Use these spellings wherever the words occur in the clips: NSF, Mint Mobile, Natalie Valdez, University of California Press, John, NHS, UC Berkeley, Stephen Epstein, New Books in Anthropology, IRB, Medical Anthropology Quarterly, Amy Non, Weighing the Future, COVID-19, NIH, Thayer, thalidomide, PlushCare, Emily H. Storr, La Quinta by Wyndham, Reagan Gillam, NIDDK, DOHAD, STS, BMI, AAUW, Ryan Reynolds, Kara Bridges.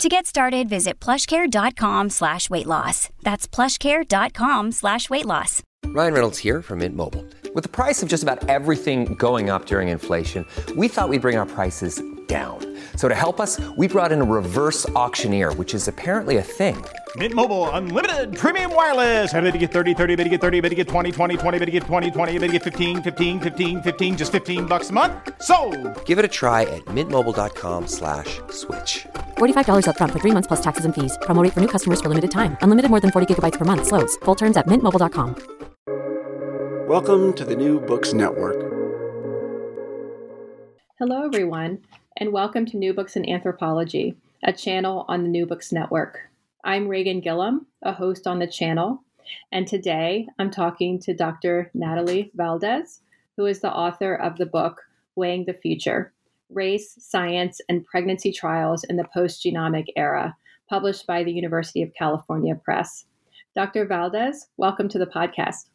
To get started, visit plushcare.com/weightloss. That's plushcare.com/weightloss. Ryan Reynolds here from Mint Mobile. With the price of just about everything going up during inflation, we thought we'd bring our prices down. So to help us, we brought in a reverse auctioneer, which is apparently a thing. Mint Mobile Unlimited Premium Wireless. How to get 30, 30, how to get 30, how to get 20, 20, 20, how to get 20, 20, how to get 15, 15, 15, 15, just $15 a month? Sold! Give it a try at mintmobile.com/switch. $45 up front for 3 months plus taxes and fees. Promo rate for new customers for limited time. Unlimited more than 40 gigabytes per month. Slows full terms at mintmobile.com. Welcome to the New Books Network. Hello, everyone, and welcome to New Books in Anthropology, a channel on the New Books Network. I'm Reagan Gillam, a host on the channel, and today I'm talking to Dr. Natalie Valdez, who is the author of the book, Weighing the Future, Race, Science, and Pregnancy Trials in the Post-Genomic Era, published by the University of California Press. Dr. Valdez, welcome to the podcast.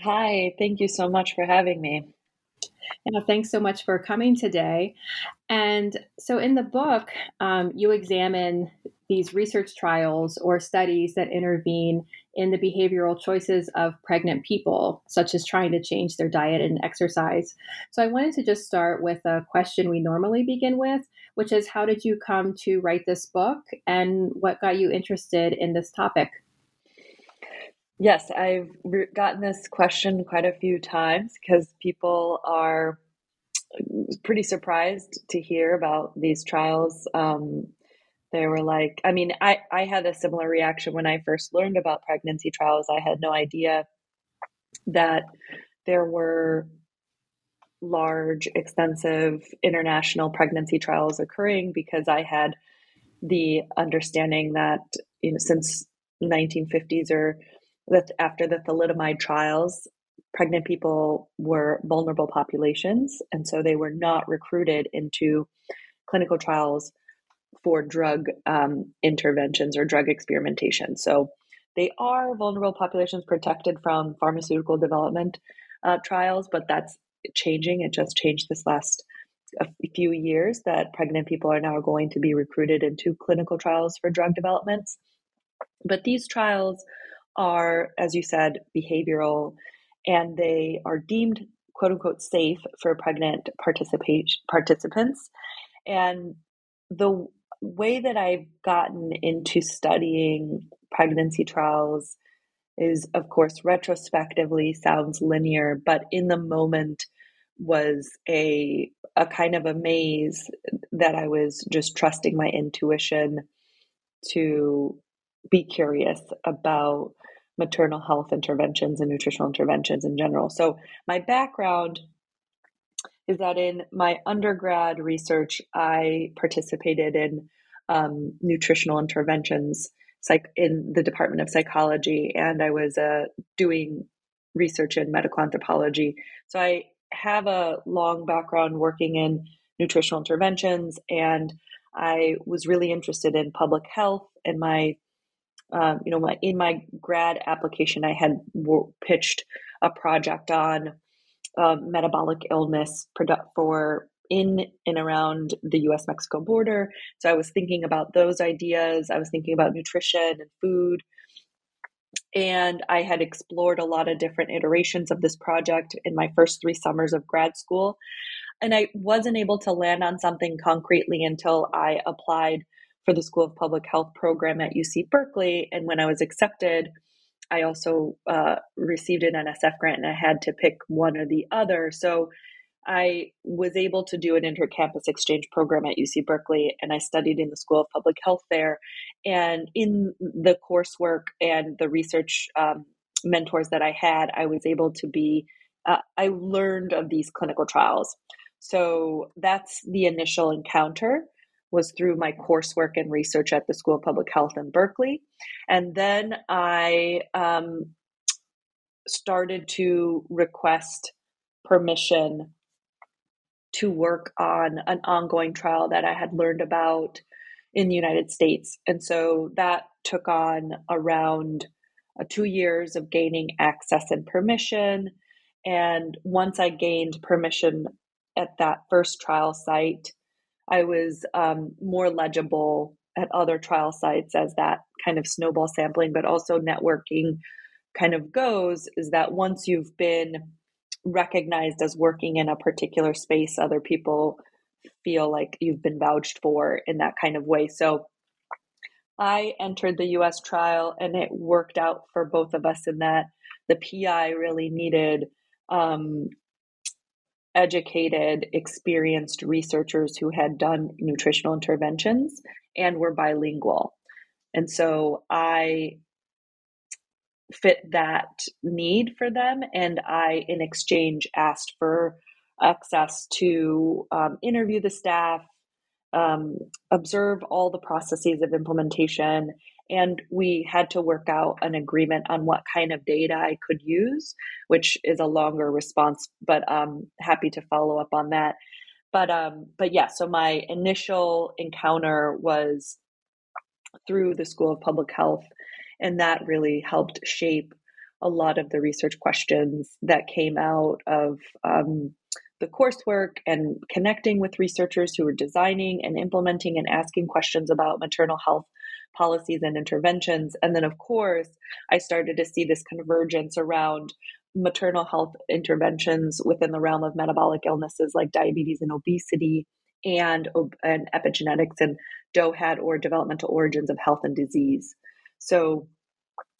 Hi, thank you so much for having me. You know, thanks so much for coming today. And so in the book, you examine these research trials or studies that intervene in the behavioral choices of pregnant people, such as trying to change their diet and exercise. So I wanted to just start with a question we normally begin with, which is how did you come to write this book and what got you interested in this topic? Yes, I've gotten this question quite a few times because people are pretty surprised to hear about these trials. They were like, I had a similar reaction when I first learned about pregnancy trials. I had no idea that there were large, extensive international pregnancy trials occurring because I had the understanding that, you know, since 1950s or that after the thalidomide trials, pregnant people were vulnerable populations, and so they were not recruited into clinical trials for drug interventions or drug experimentation. So they are vulnerable populations protected from pharmaceutical development trials, but that's changing. It just changed this last few years that pregnant people are now going to be recruited into clinical trials for drug developments. But these trials are, as you said, behavioral, and they are deemed "quote unquote" safe for pregnant participants. And the way that I've gotten into studying pregnancy trials is, of course, retrospectively sounds linear, but in the moment was a kind of a maze that I was just trusting my intuition to be curious about maternal health interventions and nutritional interventions in general. So my background is that in my undergrad research, I participated in nutritional interventions in the Department of Psychology, and I was doing research in medical anthropology. So I have a long background working in nutritional interventions, and I was really interested in public health. And in my grad application, I had pitched a project on metabolic illness for in and around the U.S.-Mexico border. So I was thinking about those ideas. I was thinking about nutrition and food. And I had explored a lot of different iterations of this project in my first 3 summers of grad school. And I wasn't able to land on something concretely until I applied for the School of Public Health program at UC Berkeley. And when I was accepted, I also received an NSF grant and I had to pick one or the other. So I was able to do an intercampus exchange program at UC Berkeley, and I studied in the School of Public Health there. And in the coursework and the research mentors that I had, I was able to be, I learned of these clinical trials. So that's the initial encounter, was through my coursework and research at the School of Public Health in Berkeley. And then I started to request permission to work on an ongoing trial that I had learned about in the United States. And so that took on around 2 years of gaining access and permission. And once I gained permission at that first trial site, I was more legible at other trial sites as that kind of snowball sampling, but also networking kind of goes, is that once you've been recognized as working in a particular space, other people feel like you've been vouched for in that kind of way. So I entered the US trial and it worked out for both of us in that the PI really needed educated, experienced researchers who had done nutritional interventions and were bilingual. And so I fit that need for them. And I, in exchange, asked for access to interview the staff, observe all the processes of implementation. And we had to work out an agreement on what kind of data I could use, which is a longer response, but I'm happy to follow up on that. But yeah, so my initial encounter was through the School of Public Health, and that really helped shape a lot of the research questions that came out of the coursework and connecting with researchers who were designing and implementing and asking questions about maternal health policies and interventions. And then, of course, I started to see this convergence around maternal health interventions within the realm of metabolic illnesses like diabetes and obesity and epigenetics and DOHAD, or developmental origins of health and disease. So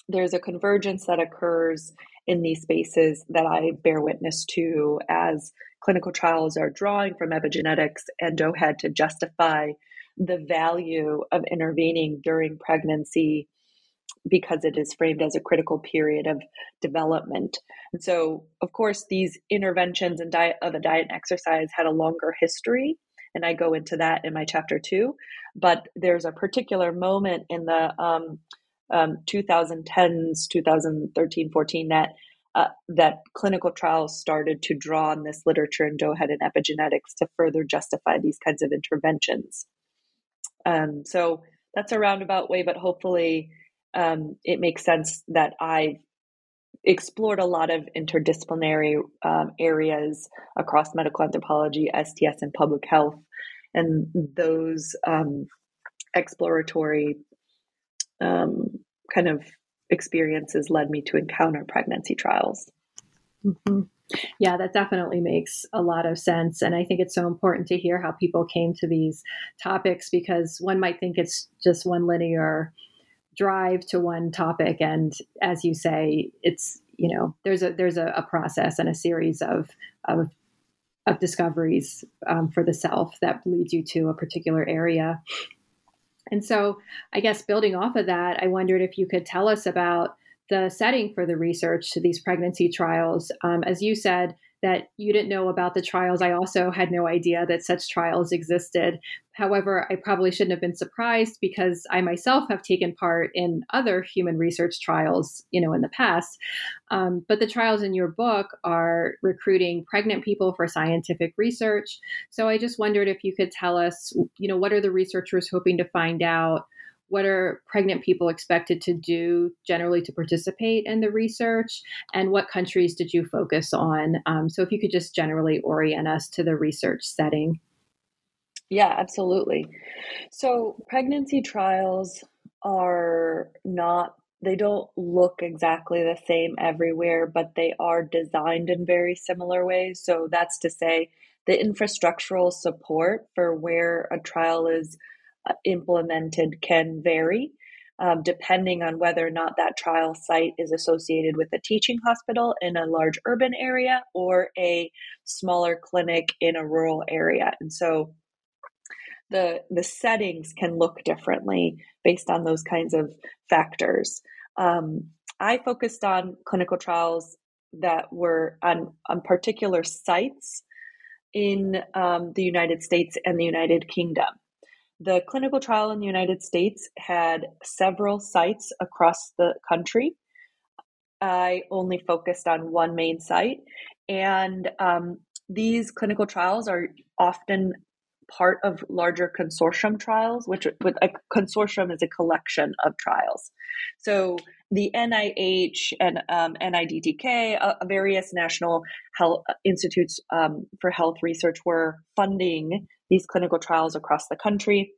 there's a convergence that occurs in these spaces that I bear witness to as clinical trials are drawing from epigenetics and DOHAD to justify the value of intervening during pregnancy because it is framed as a critical period of development. And so, of course, these interventions and diet and exercise had a longer history, and I go into that in my chapter 2. But there's a particular moment in the 2010s, 2013, 14, that clinical trials started to draw on this literature in DOHAD and epigenetics to further justify these kinds of interventions. So that's a roundabout way, but hopefully it makes sense that I explored a lot of interdisciplinary areas across medical anthropology, STS, and public health. And those exploratory kind of experiences led me to encounter pregnancy trials. Mm-hmm. Yeah, that definitely makes a lot of sense. And I think it's so important to hear how people came to these topics, because one might think it's just one linear drive to one topic. And as you say, it's, you know, there's a process and a series of discoveries for the self that leads you to a particular area. And so I guess building off of that, I wondered if you could tell us about the setting for the research to these pregnancy trials. As you said, that you didn't know about the trials. I also had no idea that such trials existed. However, I probably shouldn't have been surprised, because I myself have taken part in other human research trials, you know, in the past. But the trials in your book are recruiting pregnant people for scientific research. So I just wondered if you could tell us, you know, what are the researchers hoping to find out? What are pregnant people expected to do generally to participate in the research? And what countries did you focus on? So if you could just generally orient us to the research setting. Yeah, absolutely. So pregnancy trials are not, they don't look exactly the same everywhere, but they are designed in very similar ways. So that's to say, the infrastructural support for where a trial is implemented can vary. depending on whether or not that trial site is associated with a teaching hospital in a large urban area or a smaller clinic in a rural area. And so the settings can look differently based on those kinds of factors. I focused on clinical trials that were on particular sites in the United States and the United Kingdom. The clinical trial in the United States had several sites across the country. I only focused on one main site. And these clinical trials are often part of larger consortium trials, which with a consortium is a collection of trials. So the NIH and NIDDK, various national health institutes for health research were funding these clinical trials across the country.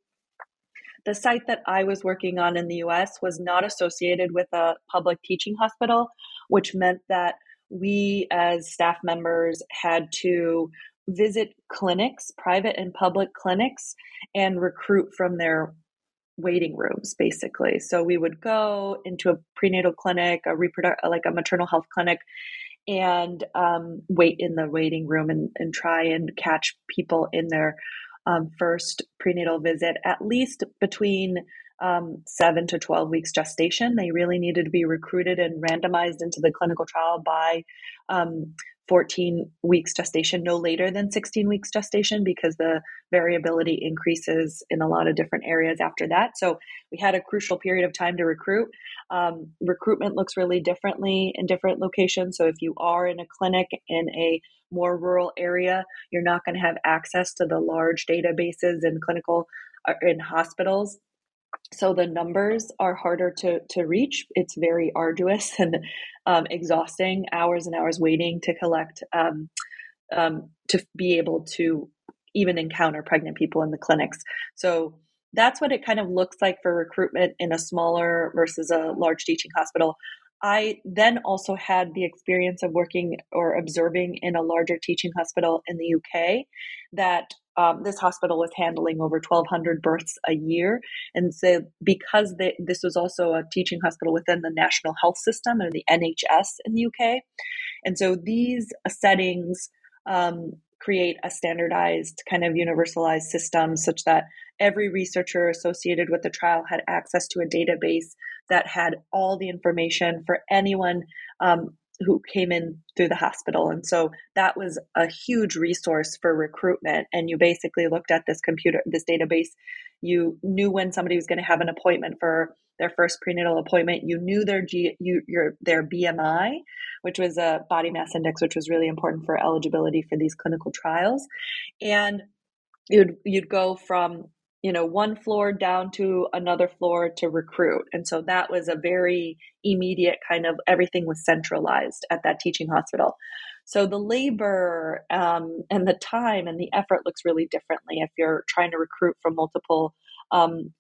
The site that I was working on in the US was not associated with a public teaching hospital, which meant that we as staff members had to visit clinics, private and public clinics, and recruit from their waiting rooms, basically. So we would go into a prenatal clinic, like a maternal health clinic, and wait in the waiting room and try and catch people in their first prenatal visit, at least between 7 to 12 weeks gestation. They really needed to be recruited and randomized into the clinical trial by 14 weeks gestation, no later than 16 weeks gestation, because the variability increases in a lot of different areas after that. So we had a crucial period of time to recruit. Recruitment looks really differently in different locations. So if you are in a clinic in a more rural area, you're not going to have access to the large databases in clinical in hospitals. So the numbers are harder to reach. It's very arduous and exhausting, hours and hours waiting to collect, to be able to even encounter pregnant people in the clinics. So that's what it kind of looks like for recruitment in a smaller versus a large teaching hospital. I then also had the experience of working or observing in a larger teaching hospital in the UK that this hospital was handling over 1,200 births a year. And so because this was also a teaching hospital within the national health system or the NHS in the UK. And so these settings create a standardized kind of universalized system such that every researcher associated with the trial had access to a database that had all the information for anyone who came in through the hospital. And so that was a huge resource for recruitment. And you basically looked at this database. You knew when somebody was going to have an appointment for their first prenatal appointment. You knew their BMI, which was a body mass index, which was really important for eligibility for these clinical trials. And you'd go from one floor down to another floor to recruit. And so that was a very immediate kind of, everything was centralized at that teaching hospital. So the labor and the time and the effort looks really differently if you're trying to recruit from multiple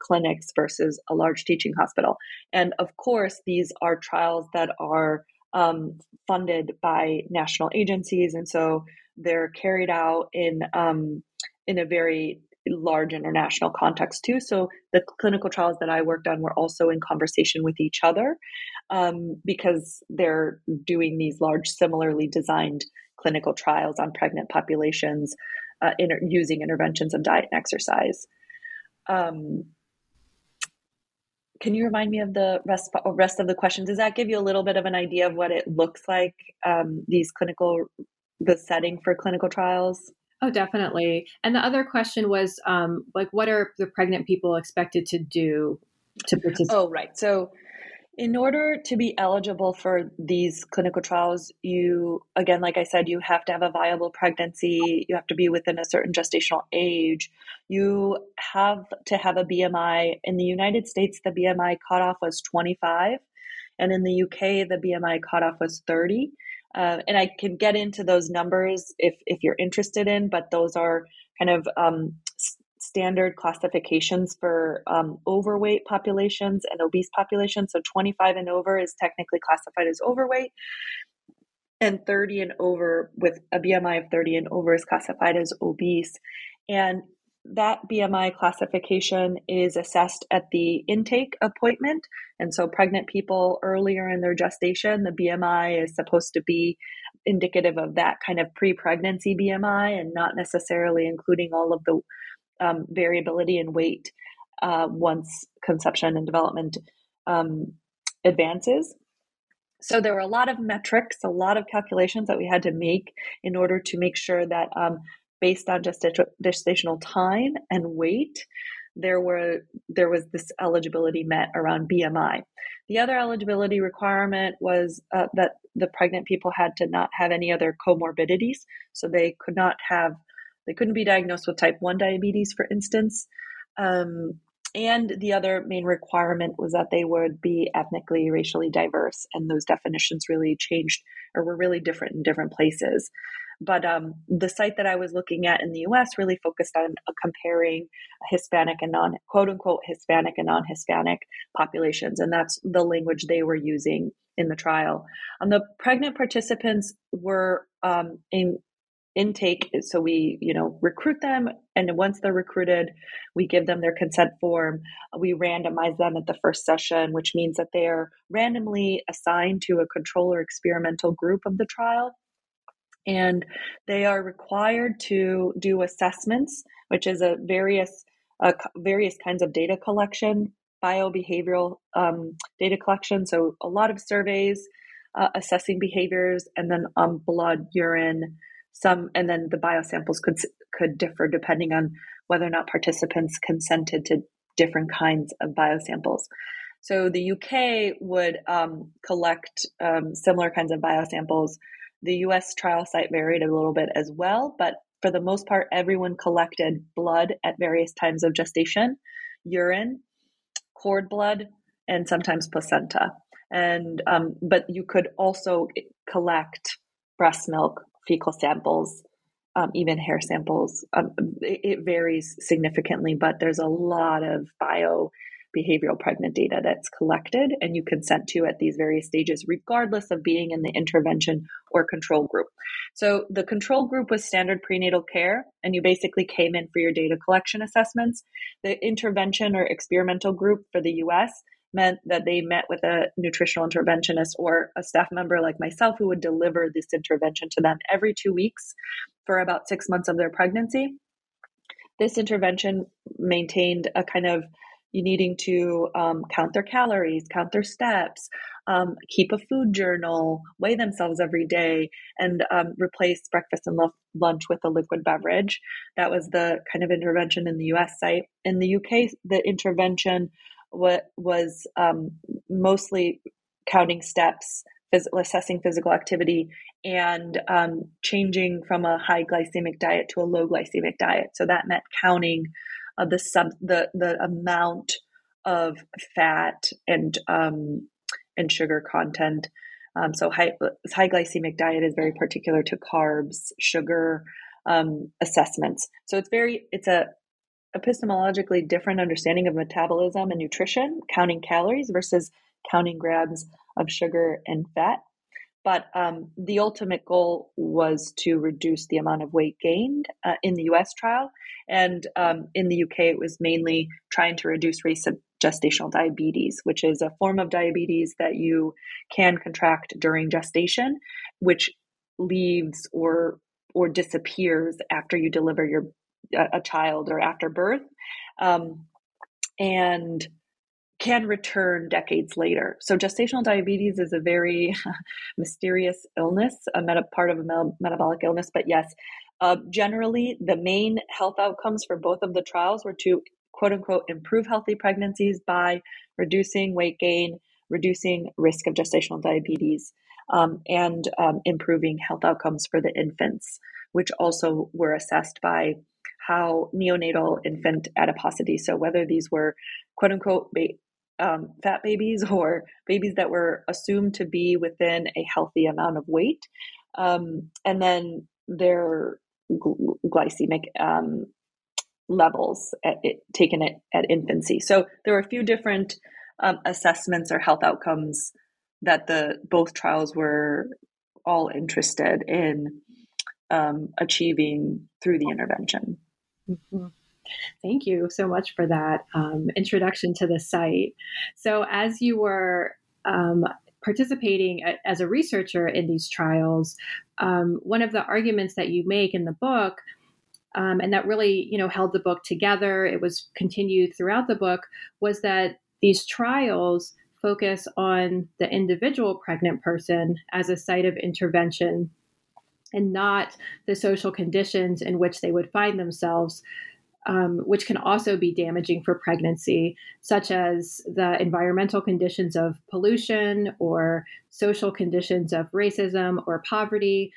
clinics versus a large teaching hospital. And of course, these are trials that are funded by national agencies. And so they're carried out in a very large international context too. So the clinical trials that I worked on were also in conversation with each other because they're doing these large, similarly designed clinical trials on pregnant populations using interventions of diet and exercise. Can you remind me of the rest of the questions? Does that give you a little bit of an idea of what it looks like, the setting for clinical trials? Oh, definitely. And the other question was, what are the pregnant people expected to do to participate? Oh, right. So in order to be eligible for these clinical trials, like I said, you have to have a viable pregnancy. You have to be within a certain gestational age. You have to have a BMI. In the United States, the BMI cutoff was 25. And in the UK, the BMI cutoff was 30. And I can get into those numbers if you're interested in, but those are kind of standard classifications for overweight populations and obese populations. So 25 and over is technically classified as overweight, and 30 and over with a BMI of 30 and over is classified as obese. And that BMI classification is assessed at the intake appointment. And so pregnant people earlier in their gestation, the BMI is supposed to be indicative of that kind of pre-pregnancy BMI and not necessarily including all of the variability in weight once conception and development advances. So there were a lot of metrics, a lot of calculations that we had to make in order to make sure that based on gestational time and weight, there was this eligibility met around BMI. The other eligibility requirement was that the pregnant people had to not have any other comorbidities. So they couldn't be diagnosed with type 1 diabetes, for instance. And the other main requirement was that they would be ethnically, racially diverse. And those definitions really changed or were really different in different places. But the site that I was looking at in the U.S. really focused on comparing Hispanic and quote unquote, Hispanic and non-Hispanic populations. And that's the language they were using in the trial. The pregnant participants were in intake. So we, recruit them. And once they're recruited, we give them their consent form. We randomize them at the first session, which means that they are randomly assigned to a control or experimental group of the trial. And they are required to do assessments, which is a various kinds of data collection, biobehavioral data collection. So a lot of surveys, assessing behaviors, and then blood, urine, and then the biosamples could differ depending on whether or not participants consented to different kinds of biosamples. So the UK would collect similar kinds of biosamples. The U.S. trial site varied a little bit as well, but for the most part, everyone collected blood at various times of gestation, urine, cord blood, and sometimes placenta. And but you could also collect breast milk, fecal samples, even hair samples. It varies significantly, but there's a lot of biobehavioral pregnant data that's collected and you consent to at these various stages, regardless of being in the intervention or control group. So the control group was standard prenatal care, and you basically came in for your data collection assessments. The intervention or experimental group for the US meant that they met with a nutritional interventionist or a staff member like myself who would deliver this intervention to them every 2 weeks for about 6 months of their pregnancy. This intervention maintained a kind of you needing to count their calories, count their steps, keep a food journal, weigh themselves every day, and replace breakfast and lunch with a liquid beverage. That was the kind of intervention in the U.S. site. In the U.K., the intervention was mostly counting steps, assessing physical activity, and changing from a high glycemic diet to a low glycemic diet. So that meant counting the amount of fat and sugar content. So high glycemic diet is very particular to carbs, sugar assessments. So it's a epistemologically different understanding of metabolism and nutrition, counting calories versus counting grams of sugar and fat. But the ultimate goal was to reduce the amount of weight gained in the U.S. trial. And in the U.K., it was mainly trying to reduce rates of gestational diabetes, which is a form of diabetes that you can contract during gestation, which leaves or disappears after you deliver a child or after birth, and can return decades later. So gestational diabetes is a very mysterious illness, part of a metabolic illness. But yes, generally, the main health outcomes for both of the trials were to, quote unquote, improve healthy pregnancies by reducing weight gain, reducing risk of gestational diabetes, and improving health outcomes for the infants, which also were assessed by how neonatal infant adiposity, so whether these were, quote unquote, fat babies or babies that were assumed to be within a healthy amount of weight, and then their glycemic levels taken at infancy. So there were a few different assessments or health outcomes that both trials were all interested in achieving through the intervention. Mm-hmm. Thank you so much for that introduction to the site. So as you were participating as a researcher in these trials, one of the arguments that you make in the book, and that really, held the book together, it was continued throughout the book, was that these trials focus on the individual pregnant person as a site of intervention and not the social conditions in which they would find themselves, which can also be damaging for pregnancy, such as the environmental conditions of pollution or social conditions of racism or poverty.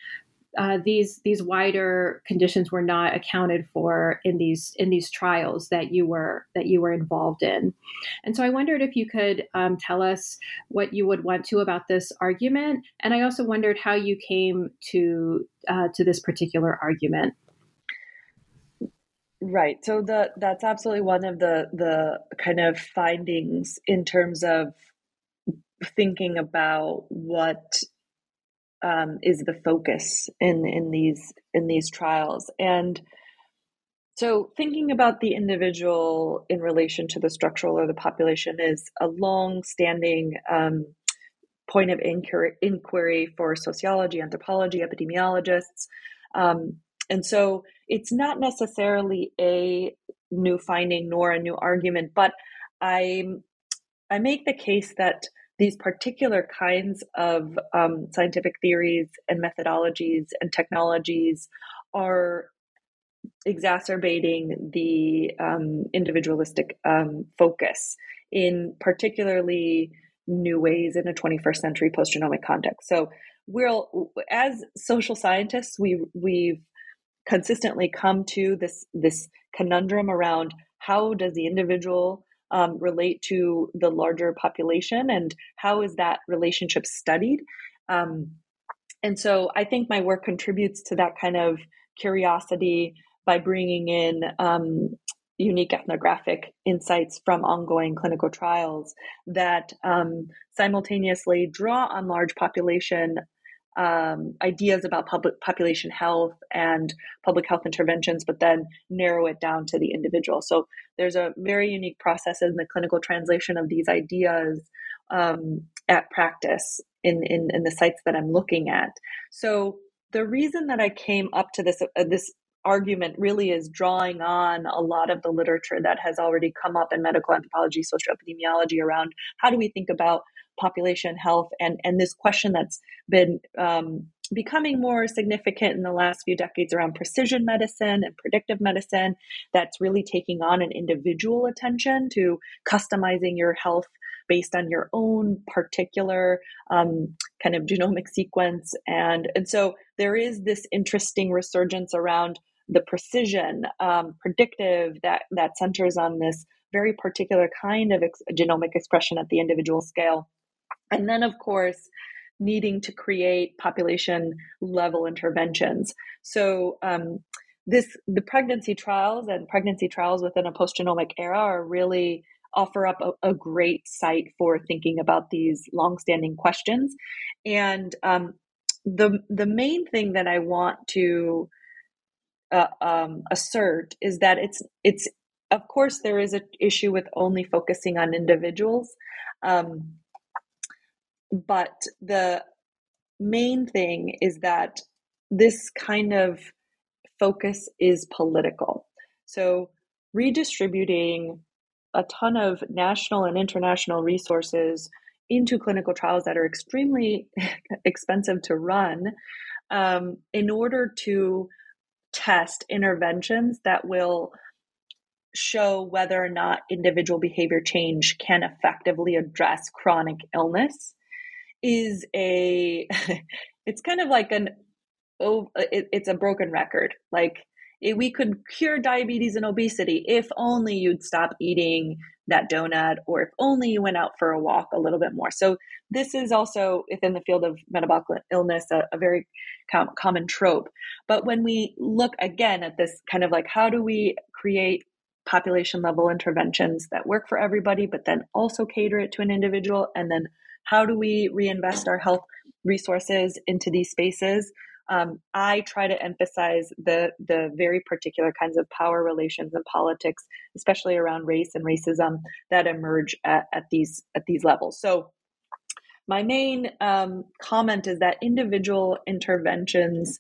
These wider conditions were not accounted for in these trials that you were involved in, and so I wondered if you could tell us what you would want to about this argument, and I also wondered how you came to this particular argument. Right. So that's absolutely one of the kind of findings in terms of thinking about what is the focus in these trials. And so thinking about the individual in relation to the structural or the population is a long-standing point of inquiry for sociology, anthropology, epidemiologists. And so it's not necessarily a new finding nor a new argument, but I make the case that these particular kinds of scientific theories and methodologies and technologies are exacerbating the individualistic focus in particularly new ways in a 21st century post-genomic context. So as social scientists, we've consistently come to this conundrum around how does the individual relate to the larger population and how is that relationship studied? And so I think my work contributes to that kind of curiosity by bringing in unique ethnographic insights from ongoing clinical trials that simultaneously draw on large population ideas about population health and public health interventions, but then narrow it down to the individual. So there's a very unique process in the clinical translation of these ideas at practice in the sites that I'm looking at. So the reason that I came up to this argument really is drawing on a lot of the literature that has already come up in medical anthropology, social epidemiology around how do we think about population health and this question that's been becoming more significant in the last few decades around precision medicine and predictive medicine that's really taking on an individual attention to customizing your health based on your own particular kind of genomic sequence. And so there is this interesting resurgence around the precision predictive that centers on this very particular kind of genomic expression at the individual scale. And then, of course, needing to create population-level interventions. So the pregnancy trials and pregnancy trials within a post-genomic era are really offer up a great site for thinking about these longstanding questions. And the main thing that I want to assert is that it's of course there is an issue with only focusing on individuals. But the main thing is that this kind of focus is political. So redistributing a ton of national and international resources into clinical trials that are extremely expensive to run in order to test interventions that will show whether or not individual behavior change can effectively address chronic illness is it's kind of like it's a broken record. Like we could cure diabetes and obesity if only you'd stop eating that donut, or if only you went out for a walk a little bit more. So this is also within the field of metabolic illness, a very common trope. But when we look again at this kind of like, how do we create population level interventions that work for everybody, but then also cater it to an individual? And then how do we reinvest our health resources into these spaces? I try to emphasize the very particular kinds of power relations and politics, especially around race and racism, that emerge at these levels. So my main comment is that individual interventions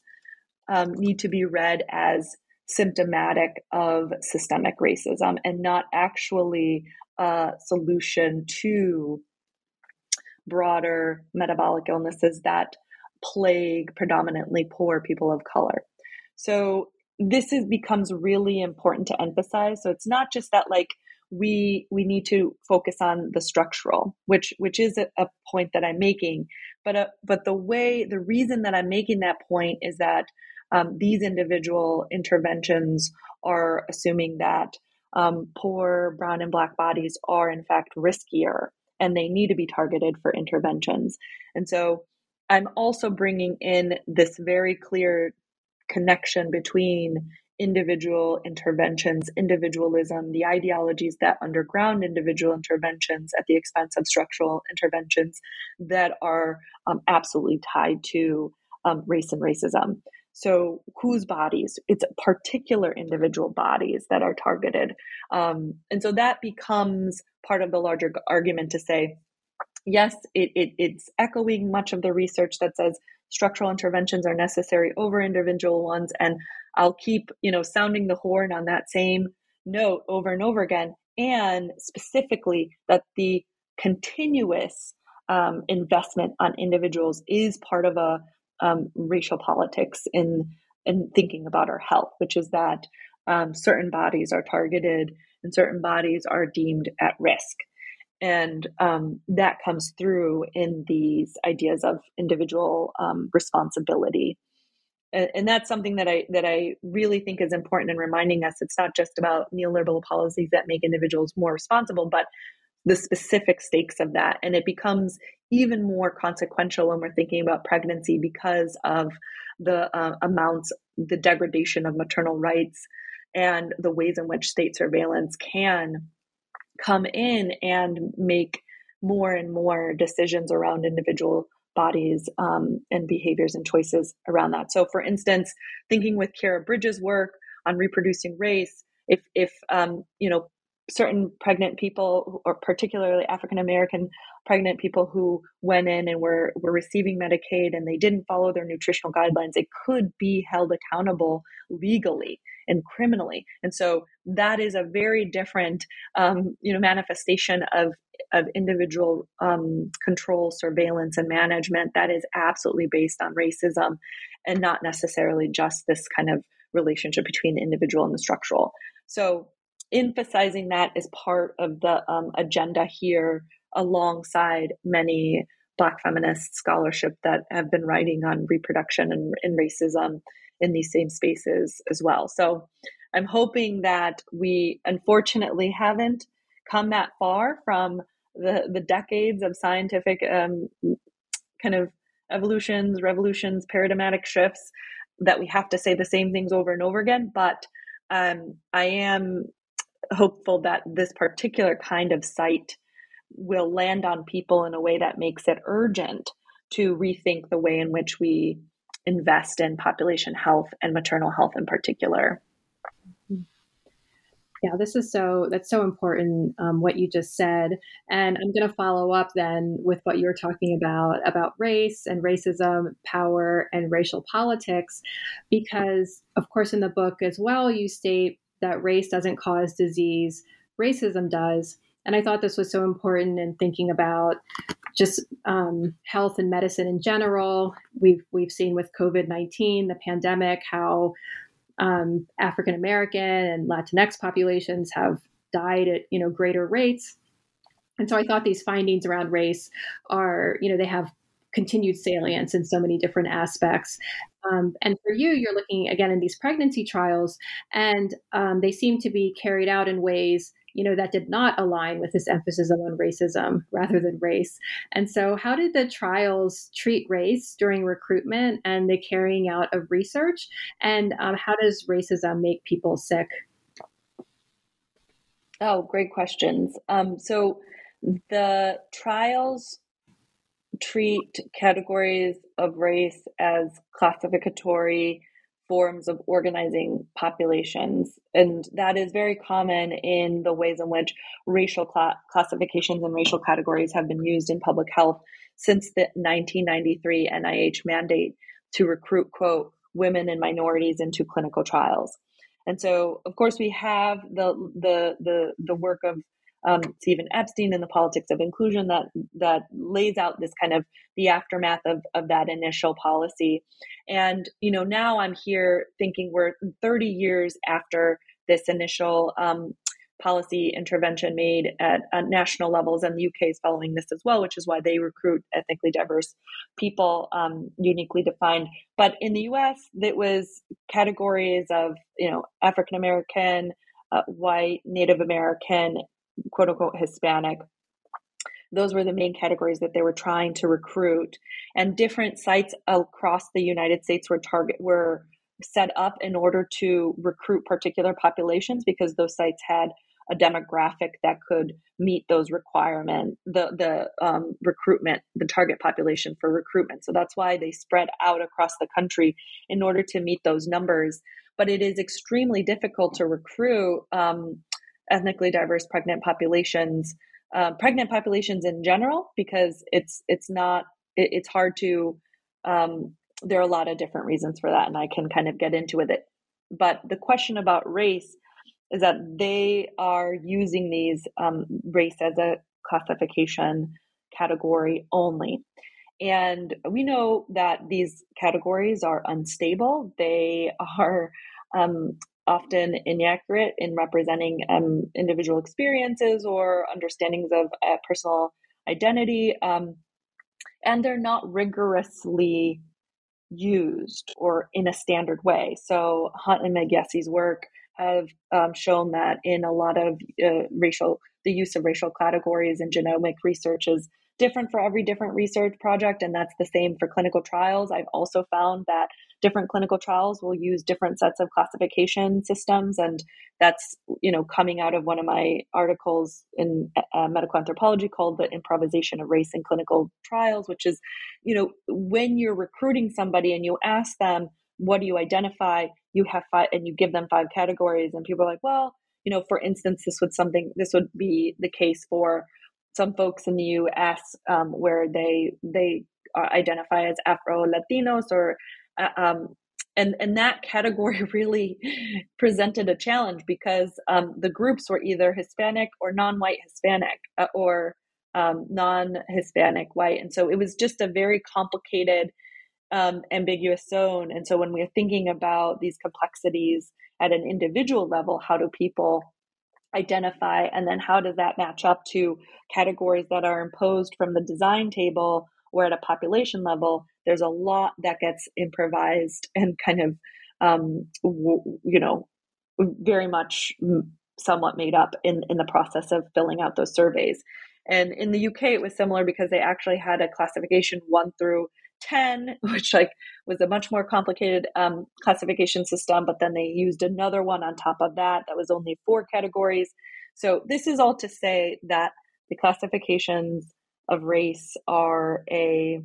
need to be read as symptomatic of systemic racism and not actually a solution to broader metabolic illnesses that plague predominantly poor people of color. So this becomes really important to emphasize. So it's not just that like we need to focus on the structural, which is a point that I'm making, but the reason that I'm making that point is that these individual interventions are assuming that poor brown and black bodies are in fact riskier and they need to be targeted for interventions. And so I'm also bringing in this very clear connection between individual interventions, individualism, the ideologies that underground individual interventions at the expense of structural interventions that are absolutely tied to race and racism. So whose bodies? It's particular individual bodies that are targeted. And so that becomes part of the larger argument to say, yes, it's echoing much of the research that says structural interventions are necessary over individual ones. And I'll keep, sounding the horn on that same note over and over again. And specifically that the continuous investment on individuals is part of a racial politics in thinking about our health, which is that certain bodies are targeted and certain bodies are deemed at risk. And that comes through in these ideas of individual responsibility, and that's something that I really think is important in reminding us. It's not just about neoliberal policies that make individuals more responsible, but the specific stakes of that, and it becomes even more consequential when we're thinking about pregnancy because of the amounts, the degradation of maternal rights, and the ways in which state surveillance can come in and make more and more decisions around individual bodies and behaviors and choices around that. So for instance, thinking with Kara Bridges' work on reproducing race, if certain pregnant people, or particularly African-American pregnant people who went in and were receiving Medicaid and they didn't follow their nutritional guidelines, it could be held accountable legally and criminally. And so that is a very different, manifestation of individual control, surveillance, and management that is absolutely based on racism and not necessarily just this kind of relationship between the individual and the structural. So emphasizing that as part of the agenda here, alongside many Black feminist scholarship that have been writing on reproduction and racism in these same spaces as well. So I'm hoping that we unfortunately haven't come that far from the decades of scientific kind of evolutions, revolutions, paradigmatic shifts, that we have to say the same things over and over again. But I am hopeful that this particular kind of site will land on people in a way that makes it urgent to rethink the way in which we invest in population health and maternal health in particular. Yeah, that's so important, what you just said. And I'm going to follow up then with what you're talking about race and racism, power, and racial politics, because of course, in the book as well, you state that race doesn't cause disease, racism does. And I thought this was so important in thinking about just health and medicine in general. We've seen with COVID-19, the pandemic, how African-American and Latinx populations have died at greater rates. And so I thought these findings around race are, they have continued salience in so many different aspects. And for you're looking again in these pregnancy trials, and they seem to be carried out in ways that did not align with this emphasis on racism rather than race. And so how did the trials treat race during recruitment and the carrying out of research? And how does racism make people sick? Oh, great questions. So the trials treat categories of race as classificatory forms of organizing populations. And that is very common in the ways in which racial classifications and racial categories have been used in public health since the 1993 NIH mandate to recruit, quote, women and minorities into clinical trials. And so, of course, we have the work of Stephen Epstein and the politics of inclusion that lays out this kind of the aftermath of that initial policy. And, you know, now I'm here thinking we're 30 years after this initial policy intervention made at national levels, and the UK is following this as well, which is why they recruit ethnically diverse people, uniquely defined. But in the US, it was categories of, you know, African American, white, Native American, quote unquote Hispanic. Those were the main categories that they were trying to recruit, and different sites across the United States were set up in order to recruit particular populations because those sites had a demographic that could meet those requirements, recruitment, the target population for recruitment. So that's why they spread out across the country in order to meet those numbers. But it is extremely difficult to recruit ethnically diverse pregnant populations in general, because it's hard to, there are a lot of different reasons for that, and I can kind of get into with it. But the question about race is that they are using these race as a classification category only. And we know that these categories are unstable. They are often inaccurate in representing individual experiences or understandings of personal identity. And they're not rigorously used or in a standard way. So Hunt and Megyesi's work have shown that in a lot of the use of racial categories in genomic research is different for every different research project, and that's the same for clinical trials. I've also found that different clinical trials will use different sets of classification systems, and that's, you know, coming out of one of my articles in Medical Anthropology called "The Improvisation of Race in Clinical Trials," which is, you know, when you're recruiting somebody and you ask them, "What do you identify?" You have five, and you give them five categories, and people are like, "Well, you know, for instance, this would be the case for some folks in the U.S. where they identify as Afro-Latinos or." And that category really presented a challenge because the groups were either Hispanic or non-white Hispanic or non-Hispanic white. And so it was just a very complicated, ambiguous zone. And so when we're thinking about these complexities at an individual level, how do people identify? And then how does that match up to categories that are imposed from the design table or at a population level? There's a lot that gets improvised and kind of, you know, very much somewhat made up in the process of filling out those surveys. And in the UK, it was similar because they actually had a classification 1 through 10, which like was a much more complicated classification system. But then they used another one on top of that was only 4 categories. So this is all to say that the classifications of race are a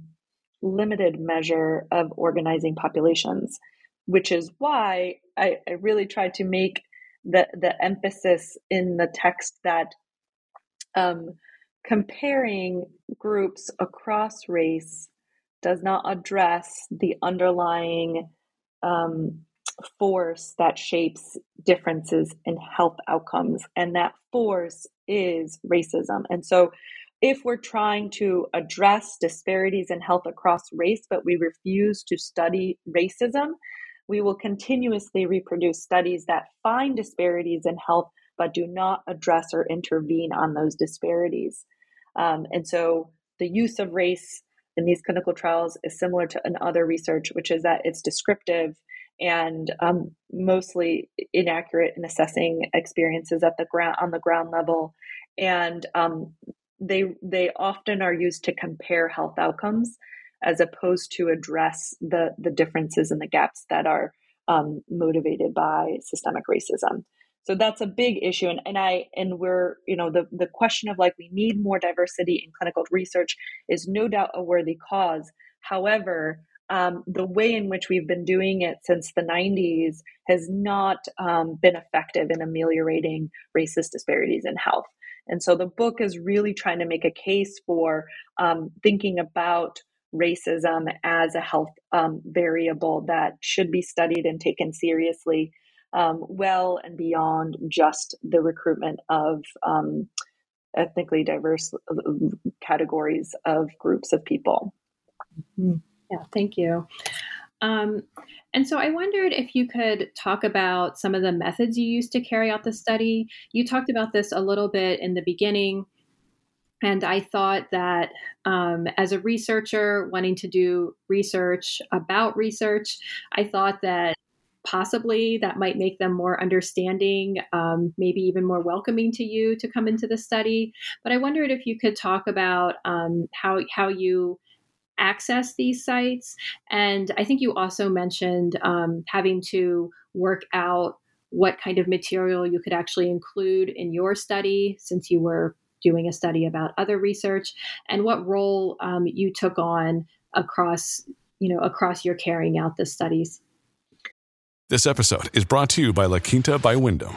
limited measure of organizing populations, which is why I really tried to make the emphasis in the text that comparing groups across race does not address the underlying force that shapes differences in health outcomes. And that force is racism. And so if we're trying to address disparities in health across race, but we refuse to study racism, we will continuously reproduce studies that find disparities in health, but do not address or intervene on those disparities. And so the use of race in these clinical trials is similar to in other research, which is that it's descriptive and mostly inaccurate in assessing experiences on the ground level. And they often are used to compare health outcomes as opposed to address the differences and the gaps that are motivated by systemic racism. So that's a big issue. And we're, you know, the question of like, we need more diversity in clinical research is no doubt a worthy cause. However, the way in which we've been doing it since the 90s has not been effective in ameliorating racist disparities in health. And so the book is really trying to make a case for thinking about racism as a health variable that should be studied and taken seriously well and beyond just the recruitment of ethnically diverse categories of groups of people. Mm-hmm. Yeah, thank you. And so I wondered if you could talk about some of the methods you used to carry out the study. You talked about this a little bit in the beginning, and I thought that as a researcher wanting to do research about research, I thought that possibly that might make them more understanding, maybe even more welcoming to you to come into the study. But I wondered if you could talk about how you access these sites. And I think you also mentioned having to work out what kind of material you could actually include in your study, since you were doing a study about other research, and what role you took on across your carrying out the studies. This episode is brought to you by La Quinta by Wyndham.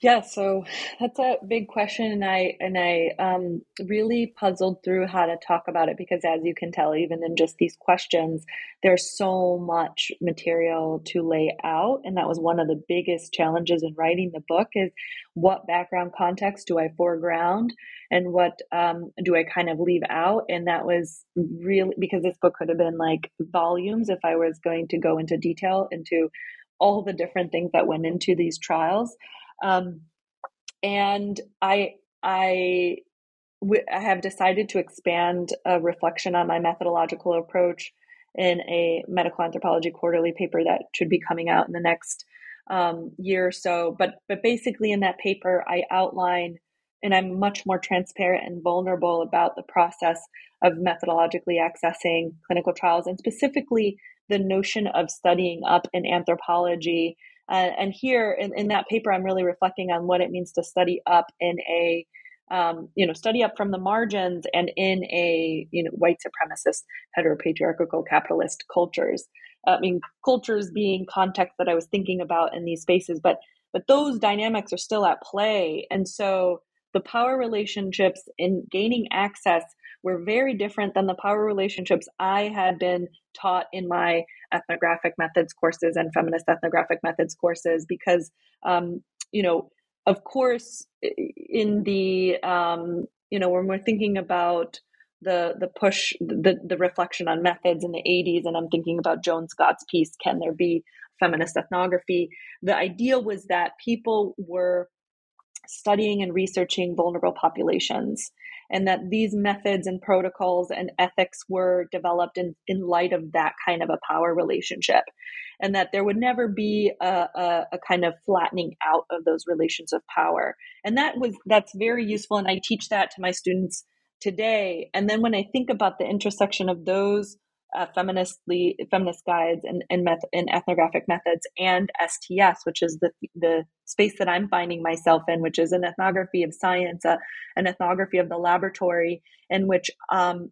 Yeah, so that's a big question, and I really puzzled through how to talk about it because, as you can tell, even in just these questions, there's so much material to lay out, and that was one of the biggest challenges in writing the book is what background context do I foreground and what do I kind of leave out, and that was really because this book could have been like volumes if I was going to go into detail into all the different things that went into these trials. And I have decided to expand a reflection on my methodological approach in a Medical Anthropology Quarterly paper that should be coming out in the next year or so. But basically in that paper, I outline, and I'm much more transparent and vulnerable about the process of methodologically accessing clinical trials and specifically the notion of studying up in anthropology. And here in that paper, I'm really reflecting on what it means to study up in a, study up from the margins and in a, white supremacist, heteropatriarchal capitalist cultures. I mean, cultures being context that I was thinking about in these spaces, but those dynamics are still at play. And so the power relationships in gaining access were very different than the power relationships I had been taught in my ethnographic methods courses and feminist ethnographic methods courses, because, of course, in the, when we're thinking about the push, the reflection on methods in the 80s, and I'm thinking about Joan Scott's piece, Can There Be Feminist Ethnography? The idea was that people were studying and researching vulnerable populations, and that these methods and protocols and ethics were developed in light of that kind of a power relationship, and that there would never be a kind of flattening out of those relations of power. And that's very useful, and I teach that to my students today. And then when I think about the intersection of those feminist guides and ethnographic methods and STS, which is the space that I'm finding myself in, which is an ethnography of science, an ethnography of the laboratory, in which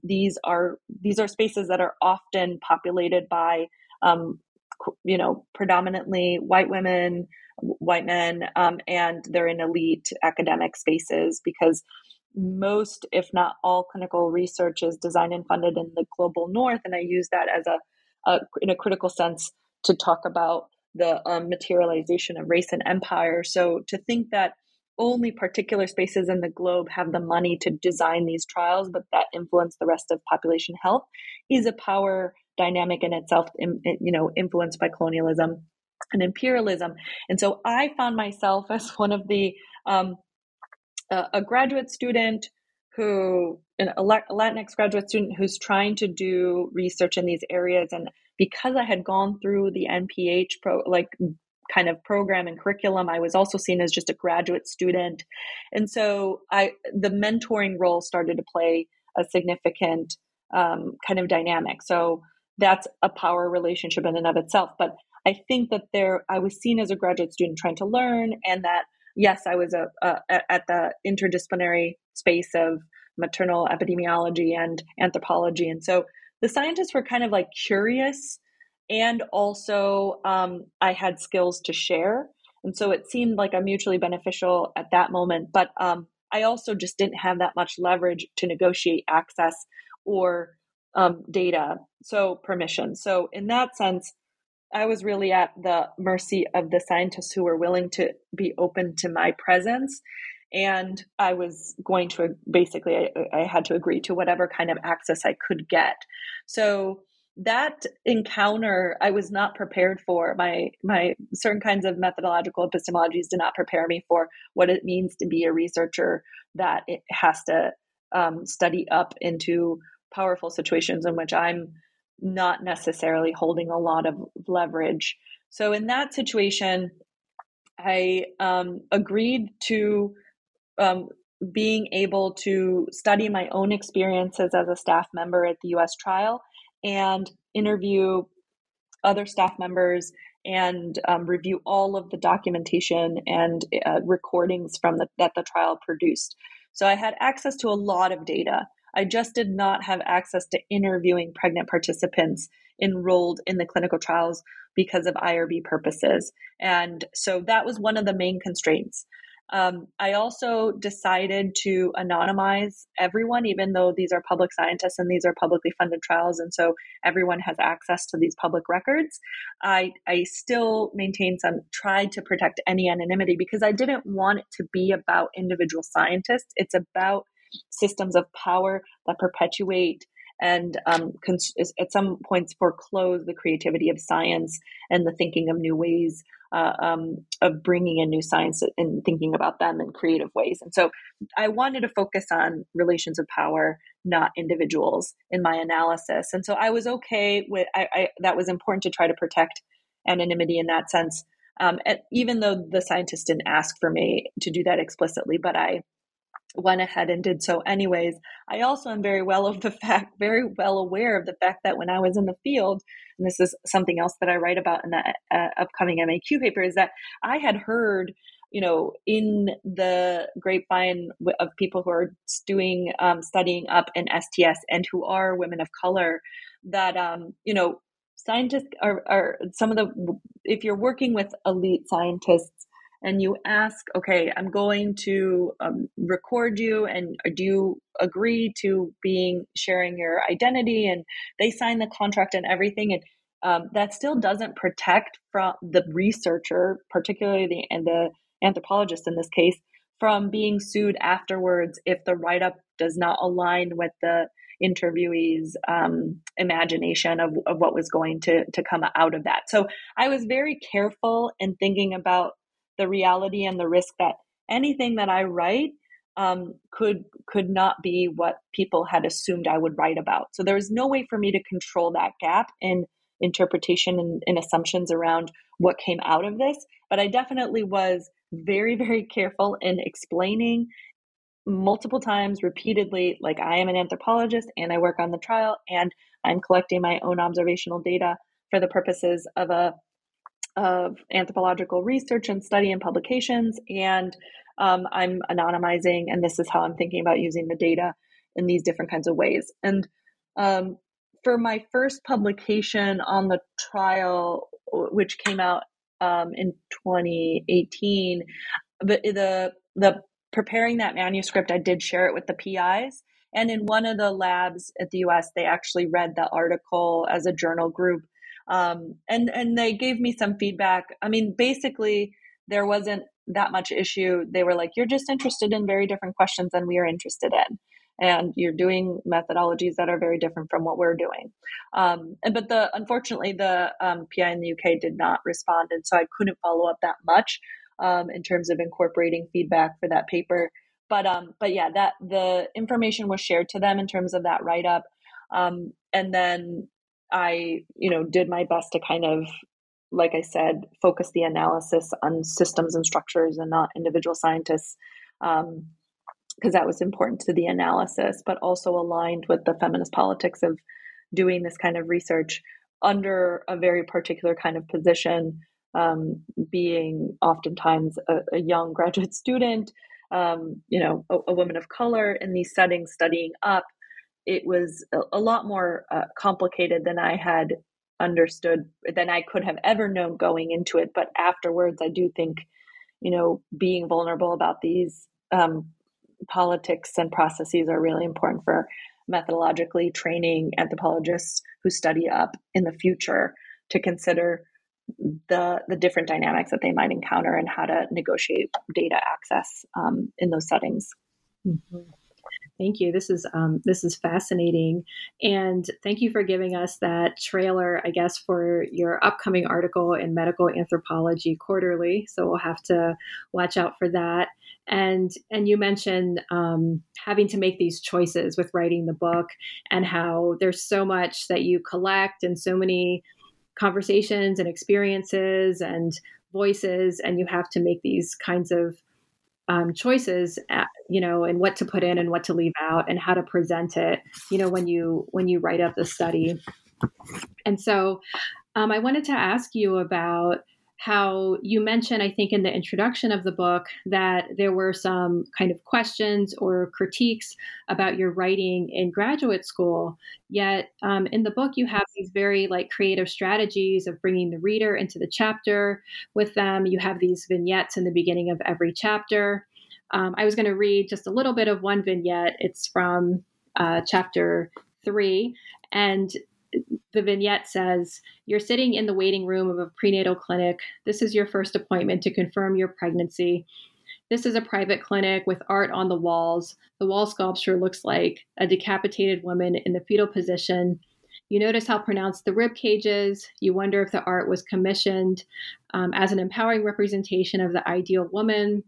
these are spaces that are often populated by predominantly white women, white men, and they're in elite academic spaces because most, if not all, clinical research is designed and funded in the global north. And I use that as in a critical sense to talk about the materialization of race and empire. So to think that only particular spaces in the globe have the money to design these trials, but that influence the rest of population health is a power dynamic in itself, influenced by colonialism and imperialism. And so I found myself as one of the a graduate student who, a Latinx graduate student who's trying to do research in these areas. And because I had gone through the NPH kind of program and curriculum, I was also seen as just a graduate student. And so the mentoring role started to play a significant kind of dynamic. So that's a power relationship in and of itself. But I think that I was seen as a graduate student trying to learn, and that, yes, I was at the interdisciplinary space of maternal epidemiology and anthropology. And so the scientists were kind of like curious, and also I had skills to share. And so it seemed like a mutually beneficial at that moment. But I also just didn't have that much leverage to negotiate access or data, so permission. So in that sense, I was really at the mercy of the scientists who were willing to be open to my presence. And I was going to I had to agree to whatever kind of access I could get. So that encounter I was not prepared for. My certain kinds of methodological epistemologies did not prepare me for what it means to be a researcher, that it has to study up into powerful situations in which I'm not necessarily holding a lot of leverage. So in that situation, I agreed to being able to study my own experiences as a staff member at the U.S. trial and interview other staff members and review all of the documentation and recordings from that the trial produced. So I had access to a lot of data. I just did not have access to interviewing pregnant participants enrolled in the clinical trials because of IRB purposes. And so that was one of the main constraints. I also decided to anonymize everyone, even though these are public scientists and these are publicly funded trials. And so everyone has access to these public records. I still tried to protect any anonymity because I didn't want it to be about individual scientists. It's about systems of power that perpetuate and at some points foreclose the creativity of science and the thinking of new ways of bringing in new science and thinking about them in creative ways. And so I wanted to focus on relations of power, not individuals, in my analysis. And so I was okay with that was important to try to protect anonymity in that sense, even though the scientists didn't ask for me to do that explicitly, but I went ahead and did so anyways. I also am very well aware of the fact that when I was in the field, and this is something else that I write about in the upcoming MAQ paper, is that I had heard, in the grapevine of people who are studying up in STS and who are women of color, that, scientists are some of if you're working with elite scientists, and you ask, okay, I'm going to record you, and do you agree to sharing your identity? And they sign the contract and everything. And that still doesn't protect from the researcher, particularly the anthropologist in this case, from being sued afterwards if the write-up does not align with the interviewee's imagination of what was going to come out of that. So I was very careful in thinking about the reality and the risk that anything that I write could not be what people had assumed I would write about. So there was no way for me to control that gap in interpretation and assumptions around what came out of this. But I definitely was very, very careful in explaining multiple times, repeatedly, like I am an anthropologist and I work on the trial and I'm collecting my own observational data for the purposes of anthropological research and study and publications. And I'm anonymizing, and this is how I'm thinking about using the data in these different kinds of ways. And for my first publication on the trial, which came out in 2018, the preparing that manuscript, I did share it with the PIs. And in one of the labs at the US, they actually read the article as a journal group. And they gave me some feedback. I mean, basically, there wasn't that much issue. They were like, you're just interested in very different questions than we are interested in. And you're doing methodologies that are very different from what we're doing. Unfortunately, the PI in the UK did not respond. And so I couldn't follow up that much in terms of incorporating feedback for that paper. But yeah, that the information was shared to them in terms of that write-up. And then I, did my best to kind of, like I said, focus the analysis on systems and structures and not individual scientists, because that was important to the analysis, but also aligned with the feminist politics of doing this kind of research under a very particular kind of position, being oftentimes a young graduate student, a woman of color in these settings studying up. It was a lot more complicated than I had understood, than I could have ever known going into it. But afterwards, I do think, being vulnerable about these politics and processes are really important for methodologically training anthropologists who study up in the future to consider the different dynamics that they might encounter and how to negotiate data access in those settings. Mm-hmm. Thank you. This is fascinating. And thank you for giving us that trailer, I guess, for your upcoming article in Medical Anthropology Quarterly. So we'll have to watch out for that. And you mentioned having to make these choices with writing the book and how there's so much that you collect and so many conversations and experiences and voices, and you have to make these kinds of choices, and what to put in and what to leave out and how to present it, when you write up the study. And so I wanted to ask you about how you mentioned, I think in the introduction of the book, that there were some kind of questions or critiques about your writing in graduate school. Yet in the book, you have these very creative strategies of bringing the reader into the chapter with them. You have these vignettes in the beginning of every chapter. I was going to read just a little bit of one vignette. It's from chapter 3. And the vignette says, "You're sitting in the waiting room of a prenatal clinic. This is your first appointment to confirm your pregnancy. This is a private clinic with art on the walls. The wall sculpture looks like a decapitated woman in the fetal position. You notice how pronounced the rib cage is. You wonder if the art was commissioned as an empowering representation of the ideal woman,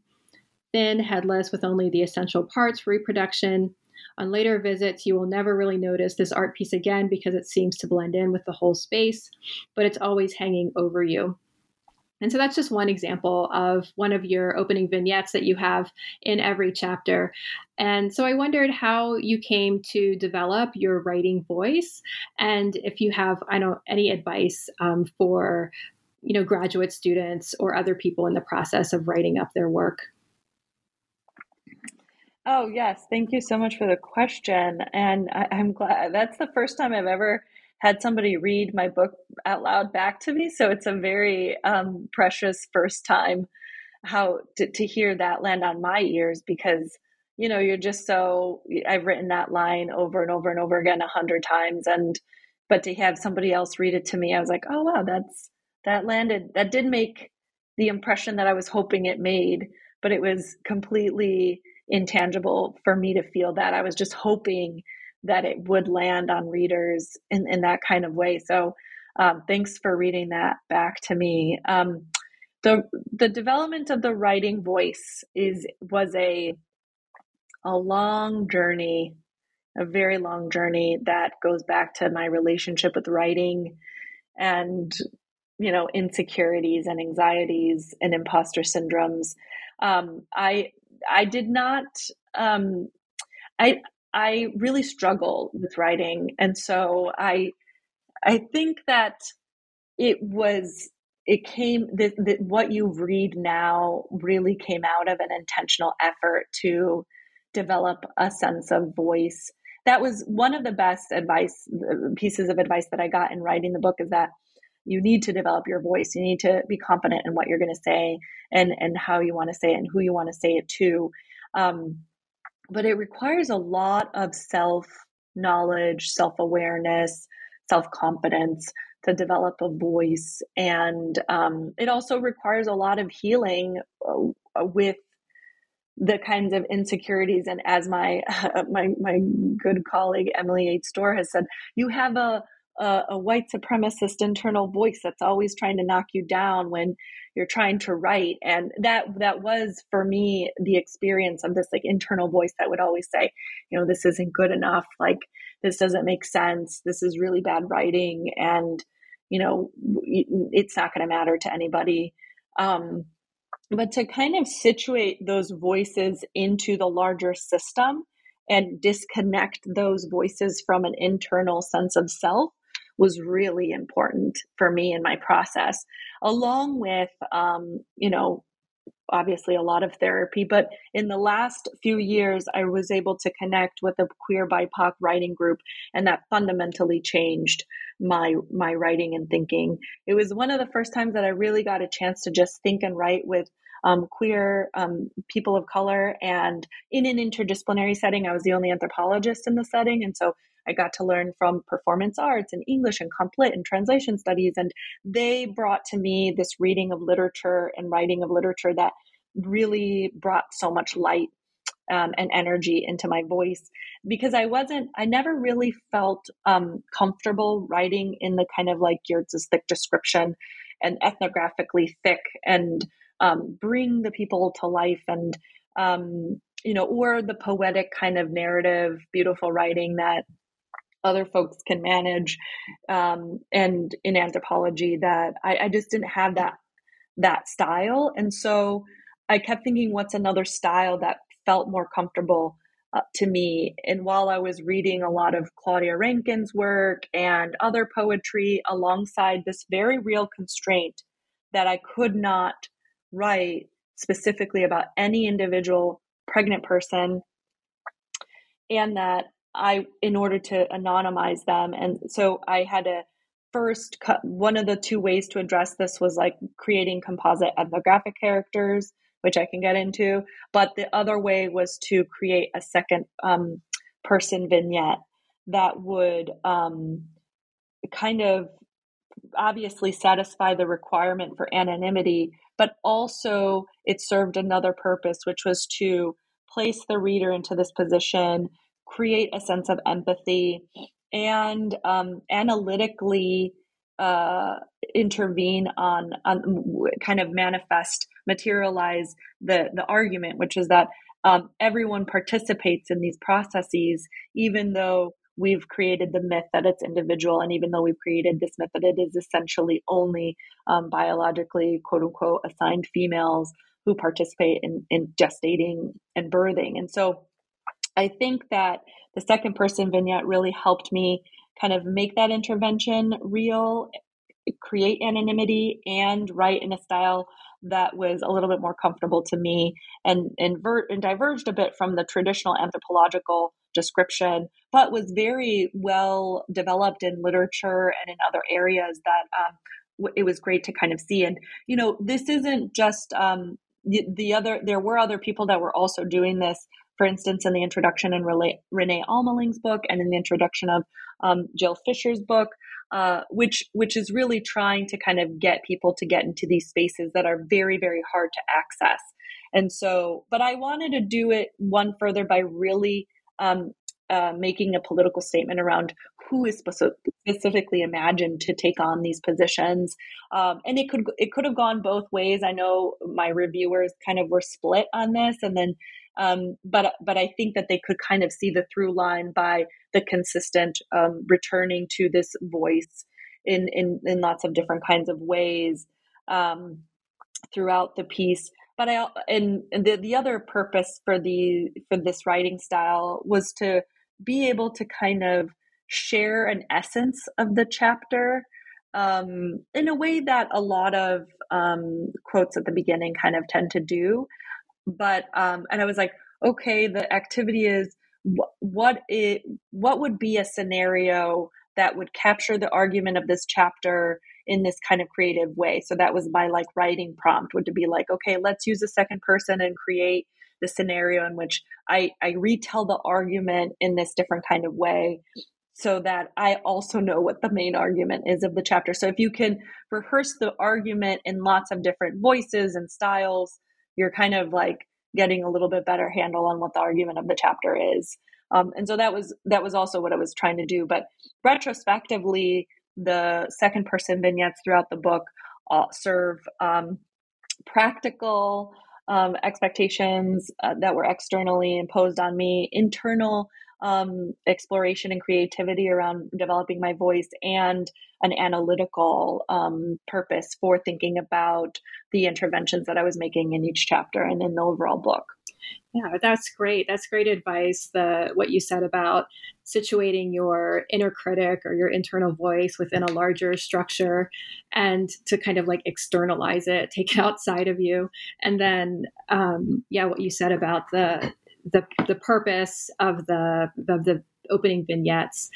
thin, headless, with only the essential parts for reproduction. On later visits, you will never really notice this art piece again because it seems to blend in with the whole space, but it's always hanging over you." And so that's just one example of one of your opening vignettes that you have in every chapter. And so I wondered how you came to develop your writing voice, and if you have any advice for graduate students or other people in the process of writing up their work. Oh, yes. Thank you so much for the question. And I'm glad that's the first time I've ever had somebody read my book out loud back to me. So it's a very precious first time to hear that land on my ears, because, you're just I've written that line over and over and over again 100 times. But to have somebody else read it to me, I was like, oh, wow, that did make the impression that I was hoping it made, but it was completely intangible for me to feel that. I was just hoping that it would land on readers in that kind of way. So thanks for reading that back to me. The development of the writing voice was a long journey, a very long journey that goes back to my relationship with writing and, insecurities and anxieties and imposter syndromes. I did not, I really struggle with writing. And so I think that what you read now really came out of an intentional effort to develop a sense of voice. That was one of the best pieces of advice that I got in writing the book, is that you need to develop your voice. You need to be confident in what you're going to say and how you want to say it and who you want to say it to. But it requires a lot of self-knowledge, self-awareness, self-confidence to develop a voice. And it also requires a lot of healing with the kinds of insecurities. And as my good colleague, Emily H. Storr, has said, you have a a white supremacist internal voice that's always trying to knock you down when you're trying to write. And that was for me the experience of this like internal voice that would always say, you know, this isn't good enough, like this doesn't make sense, this is really bad writing, and you know, it's not going to matter to anybody. But to kind of situate those voices into the larger system and disconnect those voices from an internal sense of self was really important for me in my process, along with, you know, obviously a lot of therapy. But in the last few years, I was able to connect with a queer BIPOC writing group, and that fundamentally changed my writing and thinking. It was one of the first times that I really got a chance to just think and write with queer people of color, and in an interdisciplinary setting. I was the only anthropologist in the setting, and so I got to learn from performance arts and English and complit and translation studies. And they brought to me this reading of literature and writing of literature that really brought so much light and energy into my voice, because I never really felt comfortable writing in the kind of like Yearts's thick description and ethnographically thick and bring the people to life and, you know, or the poetic kind of narrative, beautiful writing that other folks can manage, and in anthropology that I just didn't have that style. And so I kept thinking, what's another style that felt more comfortable to me? And while I was reading a lot of Claudia Rankin's work and other poetry alongside this very real constraint that I could not write specifically about any individual pregnant person, and that in order to anonymize them. And so I had to first cut. One of the two ways to address this was like creating composite ethnographic characters, which I can get into. But the other way was to create a second person vignette that would kind of obviously satisfy the requirement for anonymity, but also it served another purpose, which was to place the reader into this position, create a sense of empathy, and analytically intervene on kind of materialize the argument, which is that everyone participates in these processes, even though we've created the myth that it's individual, and even though we've created this myth that it is essentially only biologically, quote unquote, assigned females who participate in gestating and birthing. And so I think that the second person vignette really helped me kind of make that intervention real, create anonymity, and write in a style that was a little bit more comfortable to me and diverged a bit from the traditional anthropological description, but was very well developed in literature and in other areas that it was great to kind of see. And, you know, this isn't just there were other people that were also doing this. For instance, in the introduction in Renee Almeling's book and in the introduction of Jill Fisher's book, which is really trying to kind of get people to get into these spaces that are very, very hard to access. And so, but I wanted to do it one further by really making a political statement around who is specifically imagined to take on these positions. And it could have gone both ways. I know my reviewers kind of were split on this, and then but I think that they could kind of see the through line by the consistent returning to this voice in lots of different kinds of ways throughout the piece. But the other purpose for this writing style was to be able to kind of share an essence of the chapter in a way that a lot of quotes at the beginning kind of tend to do. But, and I was like, okay, the activity is what would be a scenario that would capture the argument of this chapter in this kind of creative way. So that was my like writing prompt, would to be like, okay, let's use a second person and create the scenario in which I retell the argument in this different kind of way, so that I also know what the main argument is of the chapter. So if you can rehearse the argument in lots of different voices and styles, you're kind of like getting a little bit better handle on what the argument of the chapter is. And so that was also what I was trying to do. But retrospectively, the second person vignettes throughout the book serve practical expectations that were externally imposed on me, internal exploration and creativity around developing my voice, and an analytical purpose for thinking about the interventions that I was making in each chapter and in the overall book. Yeah, that's great. That's great advice. What you said about situating your inner critic or your internal voice within a larger structure, and to kind of like externalize it, take it outside of you. And then, what you said about the purpose of the opening vignettes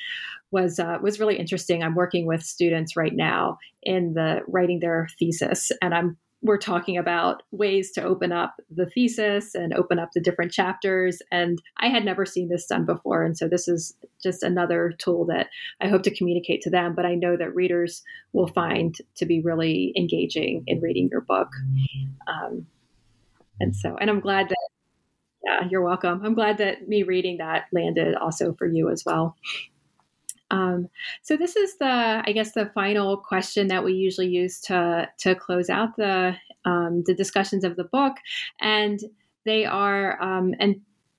was really interesting. I'm working with students right now in writing their thesis, and we're talking about ways to open up the thesis and open up the different chapters. And I had never seen this done before. And so this is just another tool that I hope to communicate to them, but I know that readers will find to be really engaging in reading your book. And I'm glad that, yeah, you're welcome. I'm glad that me reading that landed also for you as well. So this is the final question that we usually use to close out the discussions of the book. And they are, and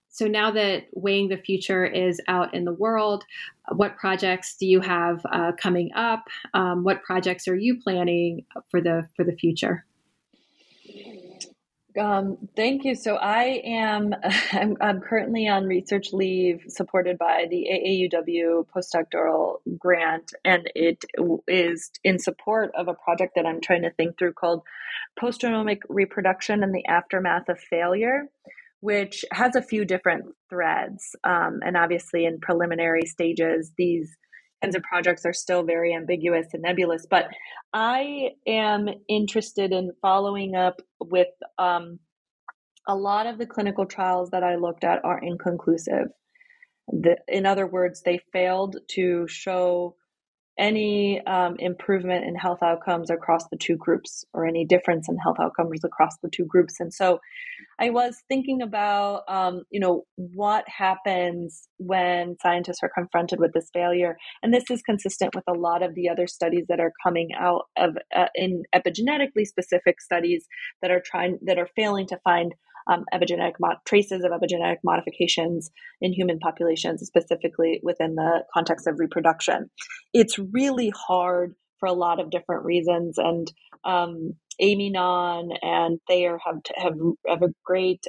so now that Weighing the Future is out in the world, what projects do you have coming up? What projects are you planning for the future? Thank you. So I'm currently on research leave supported by the AAUW postdoctoral grant, and it is in support of a project that I'm trying to think through called Post-Genomic Reproduction and the Aftermath of Failure, which has a few different threads. And obviously in preliminary stages, these kinds of projects are still very ambiguous and nebulous, but I am interested in following up with a lot of the clinical trials that I looked at are inconclusive. In other words, they failed to show any improvement in health outcomes across the two groups, or any difference in health outcomes across the two groups. And so I was thinking about, what happens when scientists are confronted with this failure. And this is consistent with a lot of the other studies that are coming out of in epigenetically specific studies that are failing to find traces of epigenetic modifications in human populations, specifically within the context of reproduction. It's really hard for a lot of different reasons, and Amy Non and Thayer have a great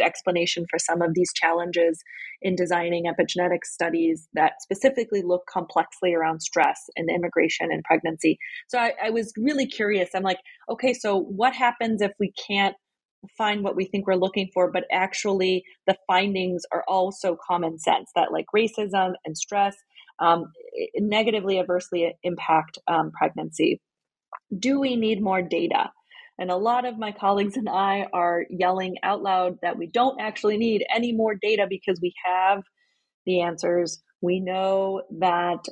explanation for some of these challenges in designing epigenetic studies that specifically look complexly around stress and immigration and pregnancy. So I was really curious. I'm like, okay, so what happens if we can't find what we think we're looking for, but actually the findings are also common sense that like racism and stress negatively, adversely impact pregnancy? Do we need more data? And a lot of my colleagues and I are yelling out loud that we don't actually need any more data because we have the answers. We know that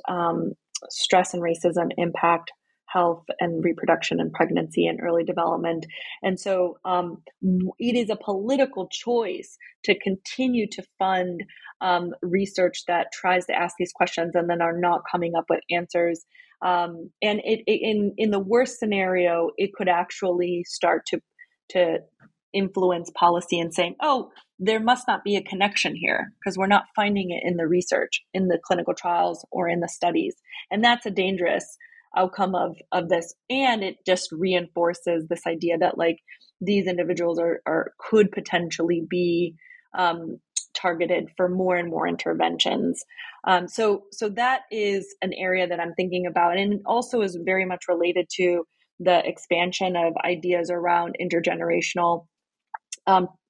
stress and racism impact health and reproduction and pregnancy and early development. And so it is a political choice to continue to fund research that tries to ask these questions and then are not coming up with answers. And in the worst scenario, it could actually start to influence policy and saying, oh, there must not be a connection here because we're not finding it in the research, in the clinical trials, or in the studies. And that's a dangerous outcome of this. And it just reinforces this idea that like these individuals could potentially be targeted for more and more interventions. So that is an area that I'm thinking about, and also is very much related to the expansion of ideas around intergenerational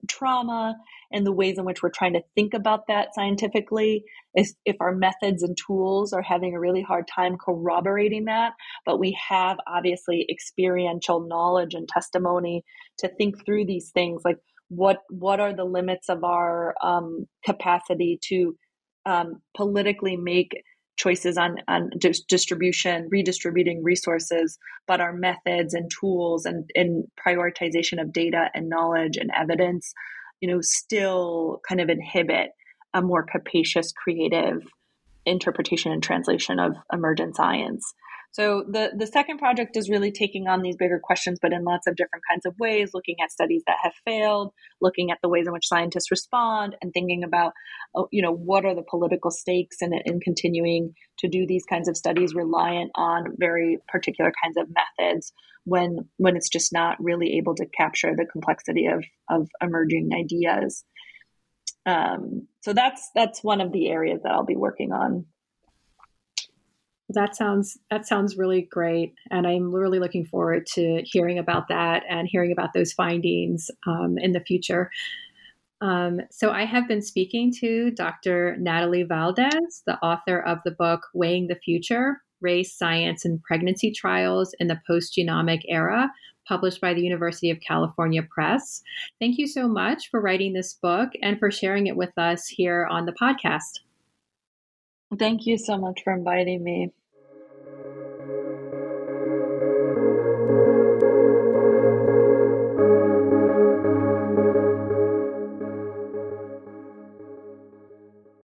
trauma and the ways in which we're trying to think about that scientifically. If our methods and tools are having a really hard time corroborating that, but we have obviously experiential knowledge and testimony to think through these things, like what are the limits of our capacity to politically make choices on distribution, redistributing resources, but our methods and tools and prioritization of data and knowledge and evidence, still kind of inhibit a more capacious, creative interpretation and translation of emergent science. So the second project is really taking on these bigger questions, but in lots of different kinds of ways, looking at studies that have failed, looking at the ways in which scientists respond, and thinking about, what are the political stakes in continuing to do these kinds of studies reliant on very particular kinds of methods when it's just not really able to capture the complexity of emerging ideas. So that's one of the areas that I'll be working on. That sounds really great. And I'm really looking forward to hearing about that and hearing about those findings in the future. So I have been speaking to Dr. Natalie Valdez, the author of the book, Weighing the Future, Race, Science, and Pregnancy Trials in the Post-Genomic Era, published by the University of California Press. Thank you so much for writing this book and for sharing it with us here on the podcast. Thank you so much for inviting me.